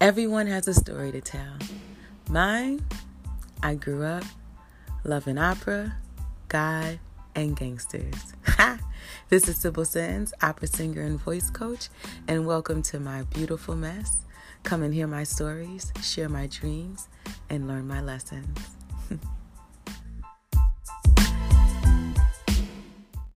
Everyone has a story to tell. Mine, I grew up loving opera, God, and gangsters. This is Sybil Sands, opera singer and voice coach, and welcome to my beautiful mess. Come and hear my stories, share my dreams, and learn my lessons.